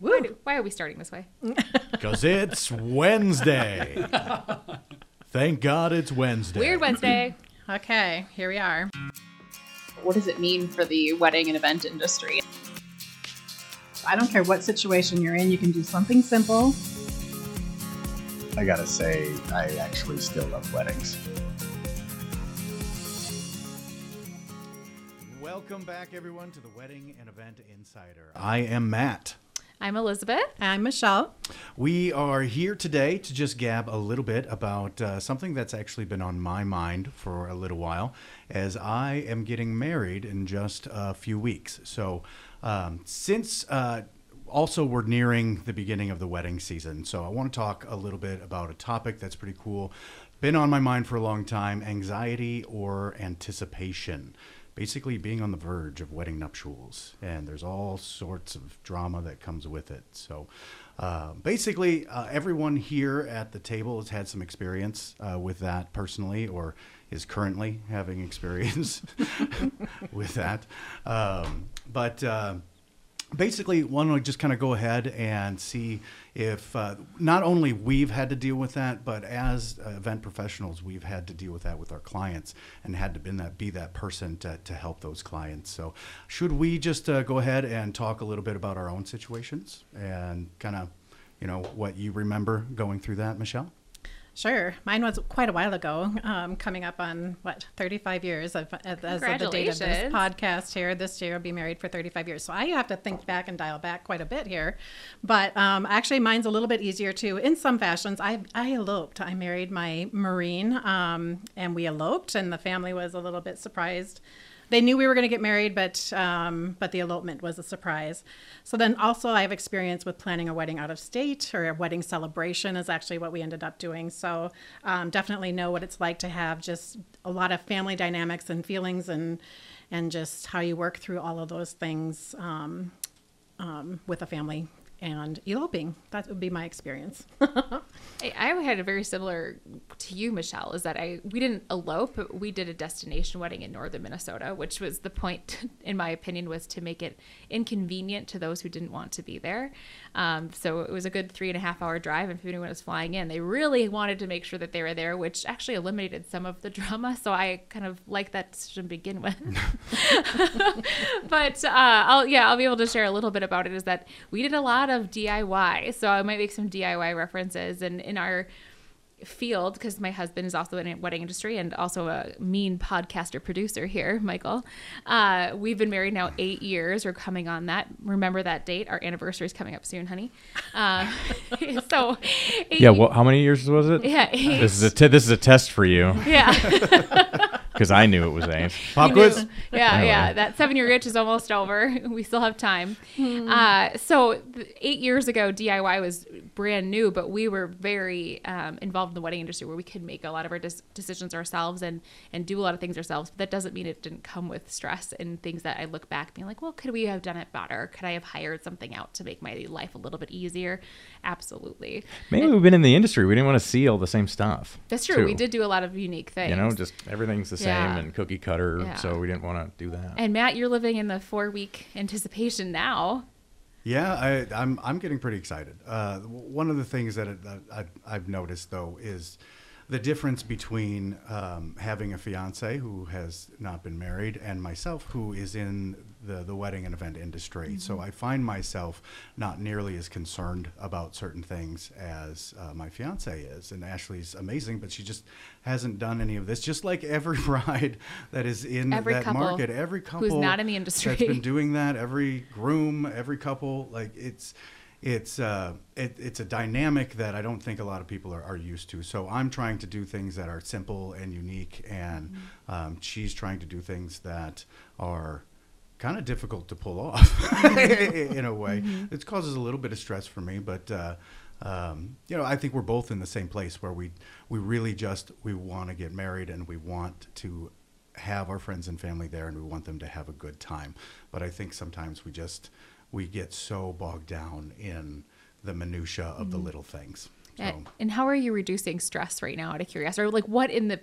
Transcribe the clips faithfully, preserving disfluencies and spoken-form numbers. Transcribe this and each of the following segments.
Why, do, why are we starting this way? Because it's Wednesday. Thank God it's Wednesday. Weird Wednesday. Okay, here we are. What does it mean for the wedding and event industry? I don't care what situation you're in, you can do something simple. I gotta say, I actually still love weddings. Welcome back, everyone, to the Wedding and Event Insider. I am Matt. I'm Elizabeth. I'm Michelle. We are here today to just gab a little bit about uh, something that's actually been on my mind for a little while, as I am getting married in just a few weeks. So um, since uh, also we're nearing the beginning of the wedding season, so I want to talk a little bit about a topic that's pretty cool, been on my mind for a long time, anxiety or anticipation. Basically being on the verge of wedding nuptials, and there's all sorts of drama that comes with it. So uh, basically uh, everyone here at the table has had some experience uh, with that personally, or is currently having experience with that. Um, but uh, basically want to just kind of go ahead and see if uh, not only we've had to deal with that, but as event professionals, we've had to deal with that with our clients and had to been that, be that person to, to help those clients. So should we just uh, go ahead and talk a little bit about our own situations and kind of, you know, what you remember going through that, Michelle? Sure. Mine was quite a while ago, um, coming up on, what, thirty-five years of, as, as of the date of this podcast here. This year I'll be married for thirty-five years. So I have to think back and dial back quite a bit here. But um, actually, mine's a little bit easier, too. In some fashions, I I eloped. I married my Marine, um, and we eloped, and the family was a little bit surprised. They knew we were going to get married, but um, but the elopement was a surprise. So then also I have experience with planning a wedding out of state, or a wedding celebration is actually what we ended up doing. So um, definitely know what it's like to have just a lot of family dynamics and feelings, and and just how you work through all of those things um, um, with a family and eloping. That would be my experience. I, I had a very similar to you, Michelle, is that I we didn't elope, but we did a destination wedding in northern Minnesota, which was the point, in my opinion, was to make it inconvenient to those who didn't want to be there. Um, so it was a good three and a half hour drive, and if anyone was flying in, they really wanted to make sure that they were there, which actually eliminated some of the drama. So I kind of like that decision to begin with. But uh, I'll, yeah, I'll be able to share a little bit about it, is that we did a lot of D I Y. So I might make some D I Y references, and in our field, because my husband is also in the wedding industry and also a mean podcaster producer here, Michael, uh, we've been married now eight years. We're coming on that. Remember that date. Our anniversary is coming up soon, honey. Uh, so eight, yeah. Well, how many years was it? Yeah. Eight. This is a, t- this is a test for you. Yeah. Because I knew it was Ames. Pop quiz. Yeah, anyway. yeah. That seven-year itch is almost over. We still have time. Mm-hmm. Uh, so eight years ago, D I Y was brand new, but we were very um, involved in the wedding industry, where we could make a lot of our dis- decisions ourselves and and do a lot of things ourselves. But that doesn't mean it didn't come with stress and things that I look back being like, well, could we have done it better? Could I have hired something out to make my life a little bit easier? Absolutely. Maybe and, we've been in the industry. We didn't want to see all the same stuff. That's true. Too. We did do a lot of unique things. You know, just everything's the same. Yeah. And cookie cutter, yeah. So we didn't want to do that. And Matt, you're living in the four week anticipation now. Yeah, I, I'm I'm getting pretty excited. Uh, one of the things that, it, that I've, I've noticed, though, is the difference between um, having a fiance who has not been married and myself, who is in the, the wedding and event industry. Mm-hmm. So I find myself not nearly as concerned about certain things as uh, my fiance is. And Ashley's amazing, but she just hasn't done any of this. Just like every bride that is in every that market, every couple who's not in the industry that's been doing that, every groom, every couple, like it's. It's uh, it, it's a dynamic that I don't think a lot of people are, are used to. So I'm trying to do things that are simple and unique, and mm-hmm. um, she's trying to do things that are kind of difficult to pull off in a way. Mm-hmm. It causes a little bit of stress for me, but uh, um, you know, I think we're both in the same place where we we really just we want to get married, and we want to have our friends and family there, and we want them to have a good time. But I think sometimes we just we get so bogged down in the minutia of mm-hmm. the little things. So. And how are you reducing stress right now, out of curiosity? Or like what in the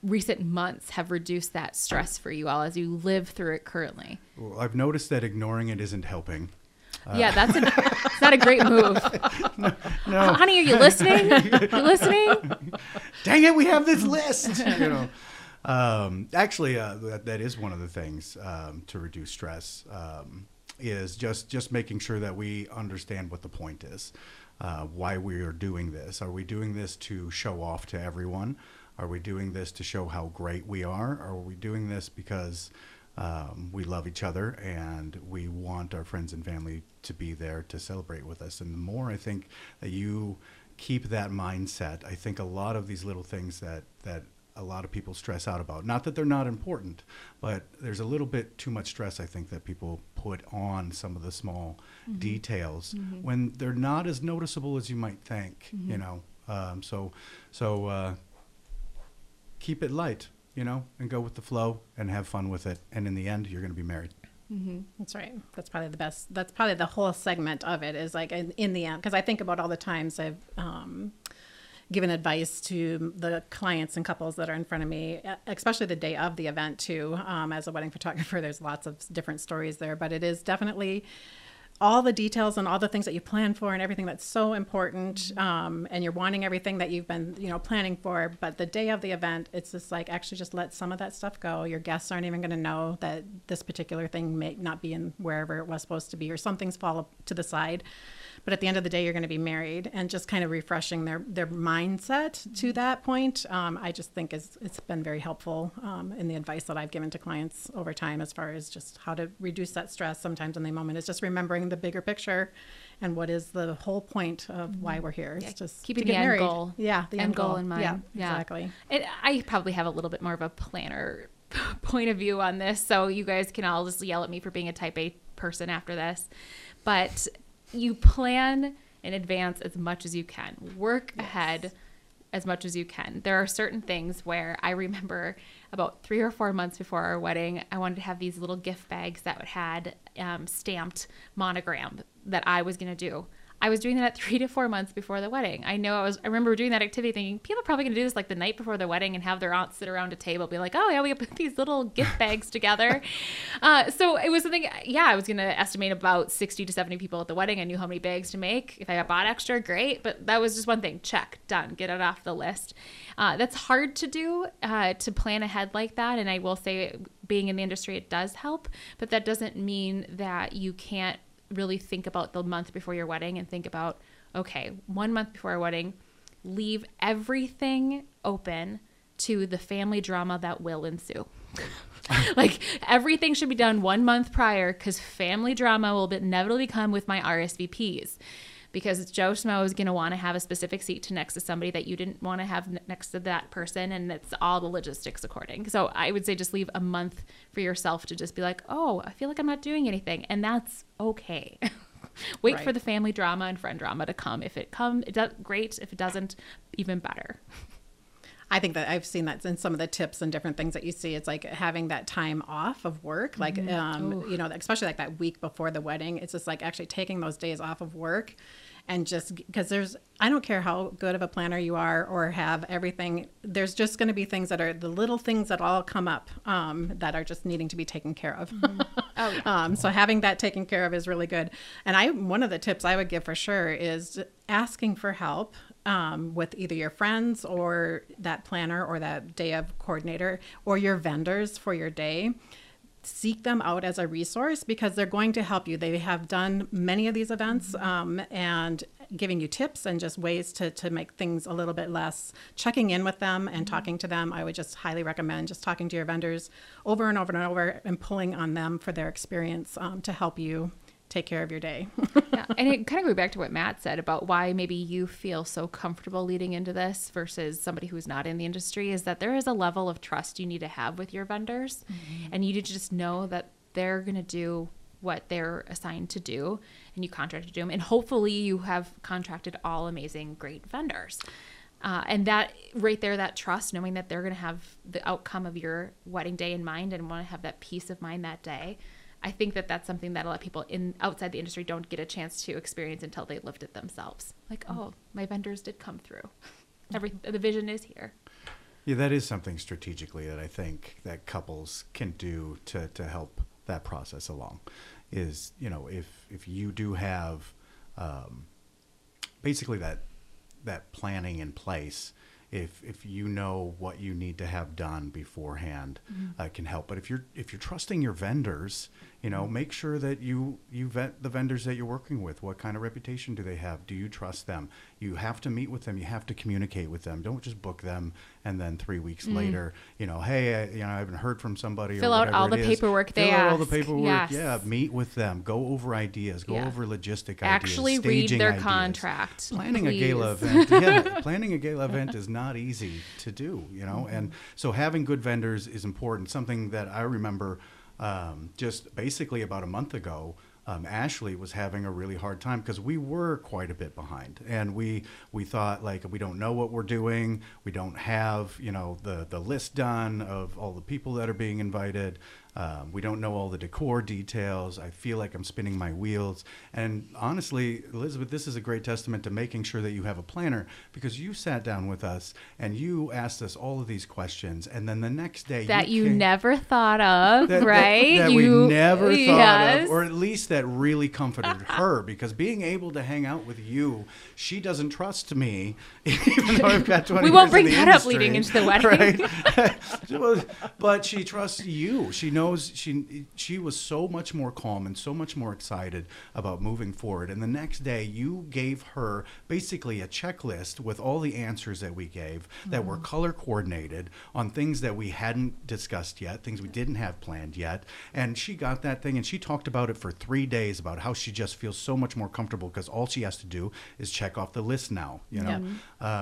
recent months have reduced that stress for you all as you live through it currently? Well, I've noticed that ignoring it isn't helping. Uh, yeah, that's a, it's not a great move. No, no. Honey, are you listening? You listening? Dang it, we have this list. You know, um, actually, uh, that, that is one of the things um, to reduce stress um, is just just making sure that we understand what the point is, uh, why we are doing this. Are we doing this to show off to everyone? Are we doing this to show how great we are? Are we doing this because Um, we love each other and we want our friends and family to be there to celebrate with us? And the more I think that you keep that mindset, I think a lot of these little things that, that a lot of people stress out about, not that they're not important, but there's a little bit too much stress, I think, that people put on some of the small mm-hmm. details mm-hmm. when they're not as noticeable as you might think, mm-hmm. you know? Um, so, so uh, keep it light. You know, and go with the flow and have fun with it. And in the end, you're going to be married. Mm-hmm. That's right. That's probably the best. That's probably the whole segment of it is like in, in the end, because I think about all the times I've um, given advice to the clients and couples that are in front of me, especially the day of the event too. Um, as a wedding photographer, there's lots of different stories there, but it is definitely all the details and all the things that you plan for and everything that's so important, um, and you're wanting everything that you've been, you know, planning for. But the day of the event, it's just like, actually just let some of that stuff go. Your guests aren't even going to know that this particular thing may not be in wherever it was supposed to be, or some things fall to the side. But at the end of the day, you're going to be married, and just kind of refreshing their, their mindset to that point. Um, I just think is, it's been very helpful um, in the advice that I've given to clients over time, as far as just how to reduce that stress sometimes in the moment, is just remembering the bigger picture and what is the whole point of why we're here. It's yeah, just keeping the end goal. Yeah, the end goal in mind. Yeah, yeah. Exactly. It, I probably have a little bit more of a planner point of view on this, so you guys can all just yell at me for being a type A person after this. But you plan in advance as much as you can. Work yes. ahead as much as you can. There are certain things where I remember about three or four months before our wedding, I wanted to have these little gift bags that had um, stamped monogram that I was going to do. I was doing that three to four months before the wedding. I know I was, I remember doing that activity thinking, people are probably going to do this like the night before the wedding and have their aunts sit around a table, be like, oh yeah, we put these little gift bags together. Uh, so it was something, yeah, I was going to estimate about sixty to seventy people at the wedding. I knew how many bags to make. If I bought extra, great. But that was just one thing. Check, done, get it off the list. Uh, that's hard to do, uh, to plan ahead like that. And I will say, being in the industry, it does help, but that doesn't mean that you can't really think about the month before your wedding and think about, okay, one month before our wedding, leave everything open to the family drama that will ensue. Like everything should be done one month prior, because family drama will inevitably come with my R S V Ps, because Joe Schmo is going to want to have a specific seat to next to somebody that you didn't want to have next to that person, and it's all the logistics according. So I would say just leave a month for yourself to just be like, oh, I feel like I'm not doing anything, and that's okay. Wait right. for the family drama and friend drama to come. If it comes, it does, great. If it doesn't, even better. I think that I've seen that in some of the tips and different things that you see. It's like having that time off of work, like, mm-hmm. um, you know, especially like that week before the wedding. It's just like actually taking those days off of work, and just because there's, I don't care how good of a planner you are or have everything, there's just going to be things that are the little things that all come up um, that are just needing to be taken care of. Mm-hmm. Oh, yeah. um, so having that taken care of is really good. And I, one of the tips I would give for sure is asking for help. Um, with either your friends or that planner or that day of coordinator or your vendors for your day. Seek them out as a resource, because they're going to help you. They have done many of these events, um, and giving you tips and just ways to, to make things a little bit less, checking in with them and talking to them. I would just highly recommend just talking to your vendors over and over and over and pulling on them for their experience um, to help you take care of your day. Yeah. And it kind of goes back to what Matt said about why maybe you feel so comfortable leading into this versus somebody who's not in the industry, is that there is a level of trust you need to have with your vendors, mm-hmm. and you need to just know that they're going to do what they're assigned to do, and you contracted them, and hopefully you have contracted all amazing, great vendors. Uh, and that right there, that trust, knowing that they're going to have the outcome of your wedding day in mind and want to have that peace of mind that day. I think that that's something that a lot of people in outside the industry don't get a chance to experience until they lived it themselves. Like, oh, my vendors did come through. Every the vision is here. Yeah, that is something strategically that I think that couples can do to, to help that process along. is, you know, if if you do have um, basically that that planning in place, if if you know what you need to have done beforehand, mm-hmm. uh, can help. But if you're if you're trusting your vendors, you know, make sure that you you vet the vendors that you're working with. What kind of reputation do they have? Do you trust them? You have to meet with them. You have to communicate with them. Don't just book them and then three weeks mm-hmm. later, you know, hey, I, you know, I haven't heard from somebody. Fill or out all the is. paperwork they Fill ask. Fill out all the paperwork. Yes. Yeah, meet with them. Go over ideas. Go yeah. over logistic Actually ideas. Actually read their ideas. contract. Planning please. a gala event. Yeah, planning a gala event is not easy to do, you know, mm-hmm. and so having good vendors is important. Something that I remember. Um, just basically about a month ago, um, Ashley was having a really hard time because we were quite a bit behind, and we we thought, like, we don't know what we're doing, we don't have, you know, the the list done of all the people that are being invited, um, we don't know all the decor details. I feel like I'm spinning my wheels. And honestly, Elizabeth, this is a great testament to making sure that you have a planner, because you sat down with us and you asked us all of these questions, and then the next day that you, you came, never thought of, that, right? That, that you, we never thought yes. of, or at least that really comforted her, because being able to hang out with you, she doesn't trust me, even though I've got twenty. We won't years bring in the that industry, up leading into the wedding, right? But she trusts you. She knows she she was so much more calm and so much more excited about moving forward. And the next day, you gave her basically a checklist with all the answers that we gave mm-hmm. that were color coordinated on things that we hadn't discussed yet, things we didn't have planned yet. And she got that thing, and she talked about it for three days about how she just feels so much more comfortable because all she has to do is check off the list now, you know. Yeah.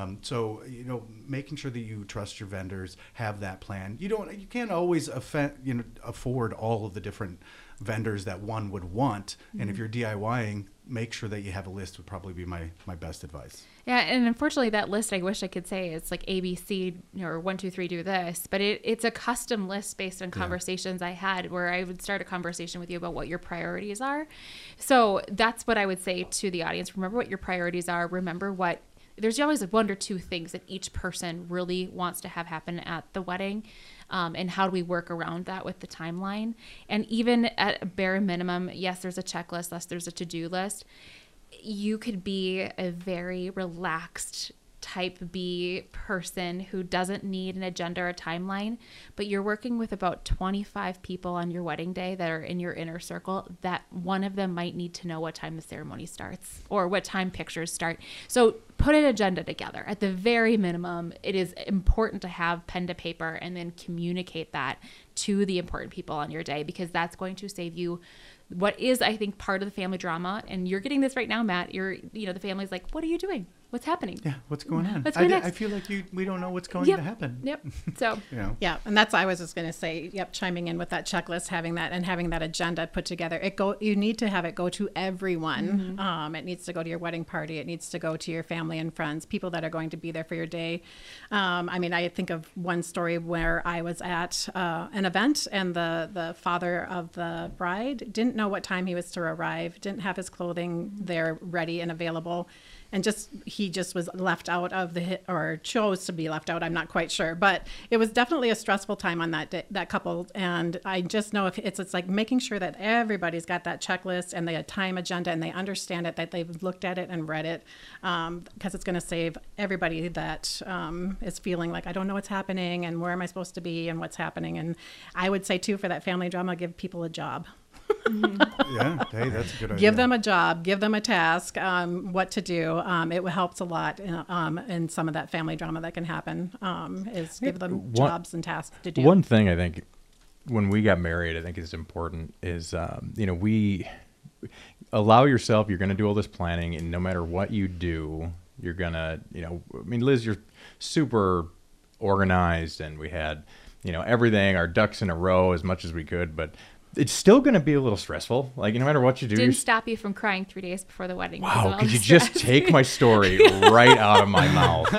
Um, so, you know, making sure that you trust your vendors, have that plan. You don't, you can't always affect, you know, afford all of the different vendors that one would want. Mm-hmm. And if you're DIYing, make sure that you have a list would probably be my, my best advice. Yeah. And unfortunately that list, I wish I could say it's like A B C or one, two, three, do this, but it, it's a custom list based on conversations yeah. I had where I would start a conversation with you about what your priorities are. So that's what I would say to the audience. Remember what your priorities are. Remember what, there's always one or two things that each person really wants to have happen at the wedding. Um, and how do we work around that with the timeline? And even at a bare minimum, yes, there's a checklist, yes, there's a to-do list. You could be a very relaxed type B person who doesn't need an agenda or a timeline, but you're working with about twenty-five people on your wedding day that are in your inner circle, that one of them might need to know what time the ceremony starts or what time pictures start. So put an agenda together. At the very minimum, it is important to have pen to paper and then communicate that to the important people on your day, because that's going to save you what is, I think, part of the family drama. And you're getting this right now, Matt. You're, you know, the family's like, what are you doing? What's happening? Yeah, what's going on? What's going I, next? I feel like you, we don't know what's going yep. to happen. Yep. So, you know. Yeah, and that's I was just going to say. Yep, chiming in with that checklist, having that and having that agenda put together. It go. You need to have it go to everyone. Mm-hmm. Um, it needs to go to your wedding party. It needs to go to your family and friends, people that are going to be there for your day. Um, I mean, I think of one story where I was at uh, an event, and the the father of the bride didn't know what time he was to arrive. Didn't have his clothing mm-hmm. there ready and available. And just he just was left out of the hit, or chose to be left out. I'm not quite sure, but it was definitely a stressful time on that day, that couple. And I just know if it's it's like making sure that everybody's got that checklist and the time agenda, and they understand it, that they've looked at it and read it, because um, it's going to save everybody that um, is feeling like I don't know what's happening and where am I supposed to be and what's happening. And I would say too, for that family drama, give people a job. Yeah, hey, that's a good idea. Give them a job, give them a task, um, what to do. Um, it helps a lot in, um, in some of that family drama that can happen, um, is give them one, jobs and tasks to do. One thing I think when we got married, I think is important is, um, you know, we allow yourself, you're going to do all this planning, and no matter what you do, you're going to, you know, I mean, Liz, you're super organized, and we had, you know, everything, our ducks in a row as much as we could, but it's still going to be a little stressful. Like, no matter what you do. Didn't stop you from crying three days before the wedding. Wow, could you just take my story right out of my mouth?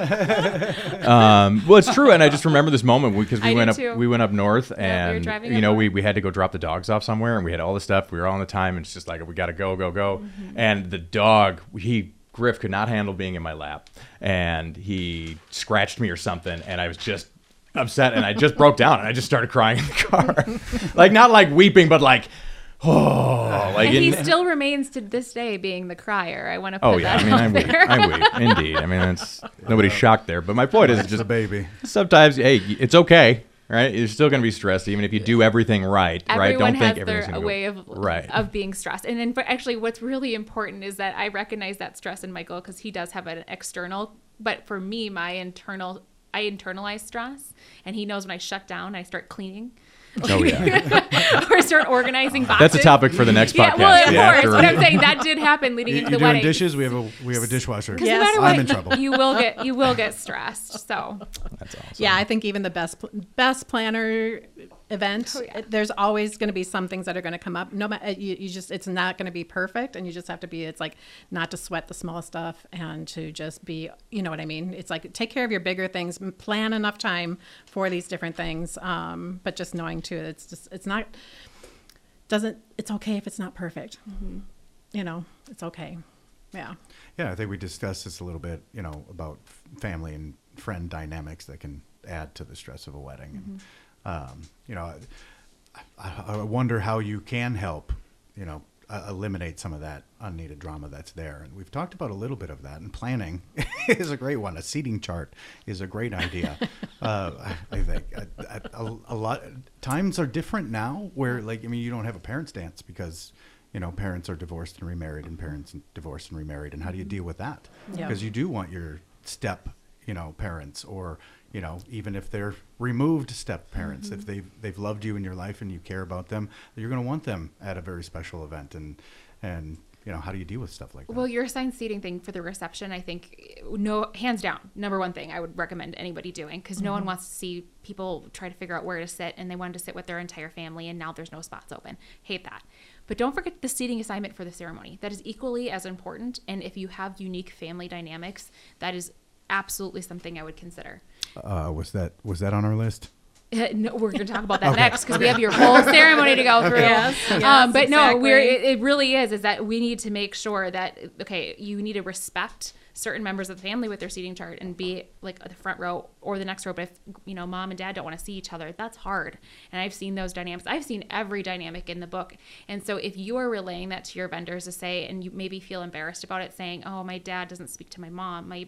um, well, it's true. And I just remember this moment because we I went up too. we went up north, yeah, and, we you know, north. we we had to go drop the dogs off somewhere, and we had all the stuff. We were all on the time, and it's just like, we got to go, go, go. Mm-hmm. And the dog, he... Griff could not handle being in my lap, and he scratched me or something, and I was just upset, and I just broke down, and I just started crying in the car. Like, not like weeping, but like, Oh, like and in, he still remains to this day being the crier. I want to put oh, yeah. that out there. Oh, yeah. I mean, I would. Indeed. I mean, that's, nobody's shocked there. But my point is just a baby. Sometimes, hey, it's okay, right? You're still going to be stressed, even if you do everything right, Everyone right? Don't think everything's going to be Everyone has their way of, right. of being stressed. And then, but actually, what's really important is that I recognize that stress in Michael because he does have an external, but for me, my internal, I internalize stress. And he knows when I shut down, I start cleaning. Oh, yeah. Or start organizing boxes. That's a topic for the next podcast. Yeah, well, of yeah, course. But I'm saying that did happen leading you, into you the wedding. Dishes, we have a we have a dishwasher. Because yes. no matter I'm what, in trouble. You will get you will get stressed. So that's awesome. Yeah, I think even the best best planner event, oh, yeah. there's always going to be some things that are going to come up. No matter you, you just it's not going to be perfect, and you just have to be. It's like not to sweat the small stuff and to just be. You know what I mean? It's like take care of your bigger things. Plan enough time for these different things, um, but just knowing. To it. It's just, it's not, doesn't, it's okay if it's not perfect, mm-hmm. you know, it's okay. Yeah. Yeah. I think we discussed this a little bit, you know, about family and friend dynamics that can add to the stress of a wedding. Mm-hmm. And, um, you know, I, I, I wonder how you can help, you know, uh, eliminate some of that unneeded drama that's there. And we've talked about a little bit of that, and planning is a great one. A seating chart is a great idea. uh, I, I think I, I, a, a lot times are different now where, like, I mean, you don't have a parents dance because, you know, parents are divorced and remarried and parents divorced and remarried. And how do you deal with that? Because yeah. you do want your step, you know, parents or, you know, even if they're removed step parents, mm-hmm. if they've, they've loved you in your life and you care about them, you're going to want them at a very special event. And, and, you know, how do you deal with stuff like that? Well, your assigned seating thing for the reception, I think, no, hands down, number one thing I would recommend anybody doing, because mm-hmm. no one wants to see people try to figure out where to sit, and they wanted to sit with their entire family, and now there's no spots open. Hate that. But don't forget the seating assignment for the ceremony. That is equally as important, and if you have unique family dynamics, that is absolutely something I would consider. Uh, was that was that on our list? Uh, no, we're going to talk about that okay. next, because we have your whole ceremony to go through. Yes, yes, um, but exactly. no, we're, it, it really is, is that we need to make sure that, okay, you need to respect certain members of the family with their seating chart and be like the front row or the next row. But if, you know, mom and dad don't want to see each other, that's hard. And I've seen those dynamics. I've seen every dynamic in the book. And so if you are relaying that to your vendors to say, and you maybe feel embarrassed about it, saying, oh, my dad doesn't speak to my mom, my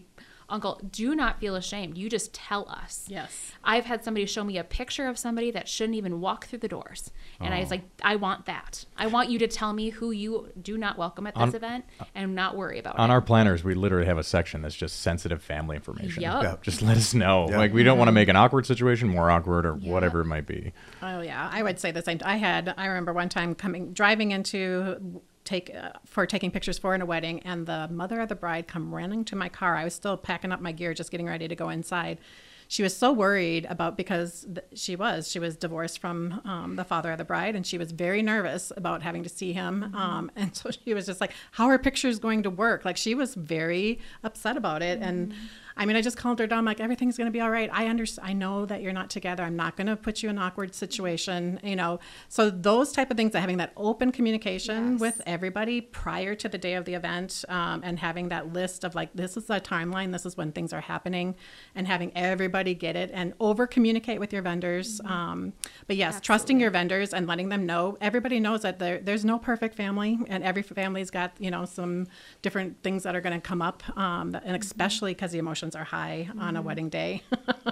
uncle, do not feel ashamed. You just tell us. Yes. I've had somebody show me a picture of somebody that shouldn't even walk through the doors. And oh. I was like, I want that. I want you to tell me who you do not welcome at this on, event and not worry about on it. On our planners, we literally have a section that's just sensitive family information. Yep. Yep. Just let us know. Yep. Like, we don't want to make an awkward situation more awkward or yep. whatever it might be. Oh, yeah. I would say the same. I had, I remember one time coming, driving into... Take, uh, for taking pictures for in a wedding, and the mother of the bride come running to my car. I was still packing up my gear, just getting ready to go inside. She was so worried about, because th- she was she was divorced from um, the father of the bride, and she was very nervous about having to see him. Mm-hmm. Um, and so she was just like, how are pictures going to work? Like, she was very upset about it. Mm-hmm. And I mean, I just calmed her down. I'm like, everything's going to be all right. I understand. I know that you're not together. I'm not going to put you in an awkward situation, you know. So those type of things, that having that open communication yes. with everybody prior to the day of the event, um, and having that list of like, this is a timeline. This is when things are happening, and having everybody get it, and over communicate with your vendors. Mm-hmm. Um, but yes, Absolutely. Trusting your vendors and letting them know. Everybody knows that there, there's no perfect family, and every family's got, you know, some different things that are going to come up. Um, and especially because the emotions are high mm-hmm. on a wedding day.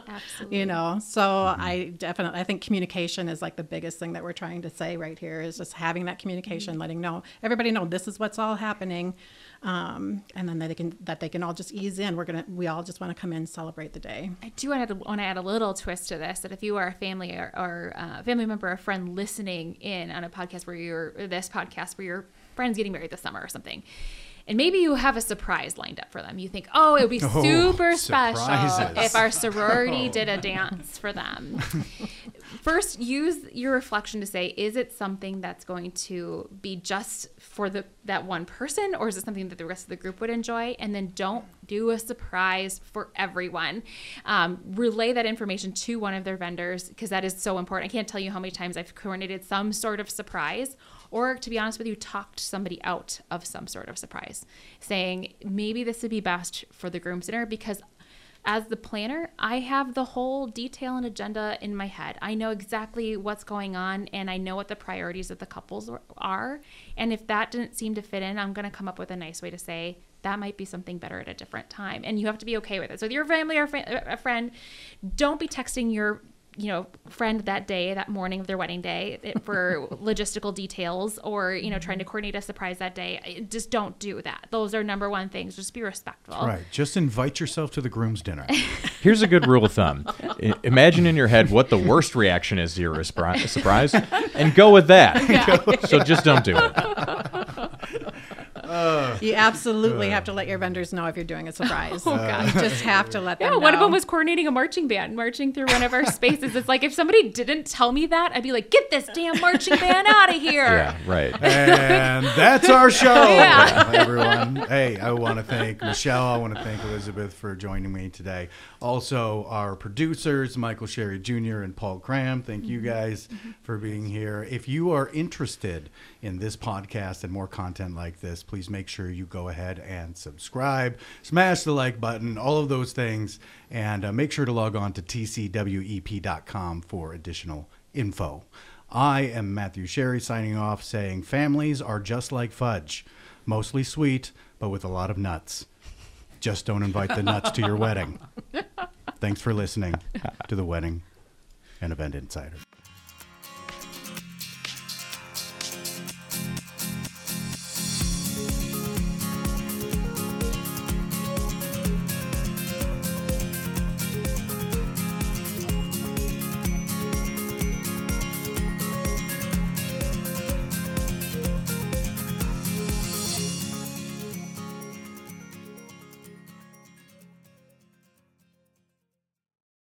Absolutely. You know, so mm-hmm. I definitely I think communication is like the biggest thing that we're trying to say right here, is just having that communication, mm-hmm. letting know everybody know this is what's all happening, um and then they can that they can all just ease in. We're gonna we all just want to come in and celebrate the day. I do want to want to add a little twist to this, that if you are a family or, or a family member or a friend listening in on a podcast where you're this podcast where your friend's getting married this summer or something, and maybe you have a surprise lined up for them. You think, oh, it would be oh, super special surprises. If our sorority oh. did a dance for them. First, use your reflection to say, is it something that's going to be just for the that one person, or is it something that the rest of the group would enjoy? And then don't do a surprise for everyone. Um, relay that information to one of their vendors, because that is so important. I can't tell you how many times I've coordinated some sort of surprise, or, to be honest with you, talked somebody out of some sort of surprise, saying maybe this would be best for the groom's dinner, because as the planner, I have the whole detail and agenda in my head. I know exactly what's going on, and I know what the priorities of the couples are. And if that didn't seem to fit in, I'm going to come up with a nice way to say that might be something better at a different time. And you have to be okay with it. So if you're family or a friend, don't be texting your you know, friend that day, that morning of their wedding day for logistical details, or, you know, trying to coordinate a surprise that day. Just don't do that. Those are number one things. Just be respectful. Right. Just invite yourself to the groom's dinner. Here's a good rule of thumb. I- imagine in your head what the worst reaction is to your resp- surprise and go with that. Yeah. So just don't do it. Uh, you absolutely uh, have to let your vendors know if you're doing a surprise. Oh, God. You just have to let them yeah, know. Yeah, one of them was coordinating a marching band, marching through one of our spaces. It's like, if somebody didn't tell me that, I'd be like, get this damn marching band out of here. Yeah, right. And that's our show. Yeah. Well, everyone. Hey, I want to thank Michelle. I want to thank Elizabeth for joining me today. Also, our producers, Michael Sherry Junior and Paul Cram. Thank mm-hmm. you guys mm-hmm. for being here. If you are interested in this podcast and more content like this, please Please make sure you go ahead and subscribe, smash the like button, all of those things, and uh, make sure to log on to T C W E P dot com for additional info. I am Matthew Sherry signing off, saying families are just like fudge, mostly sweet, but with a lot of nuts. Just don't invite the nuts to your wedding. Thanks for listening to The Wedding and Event Insider.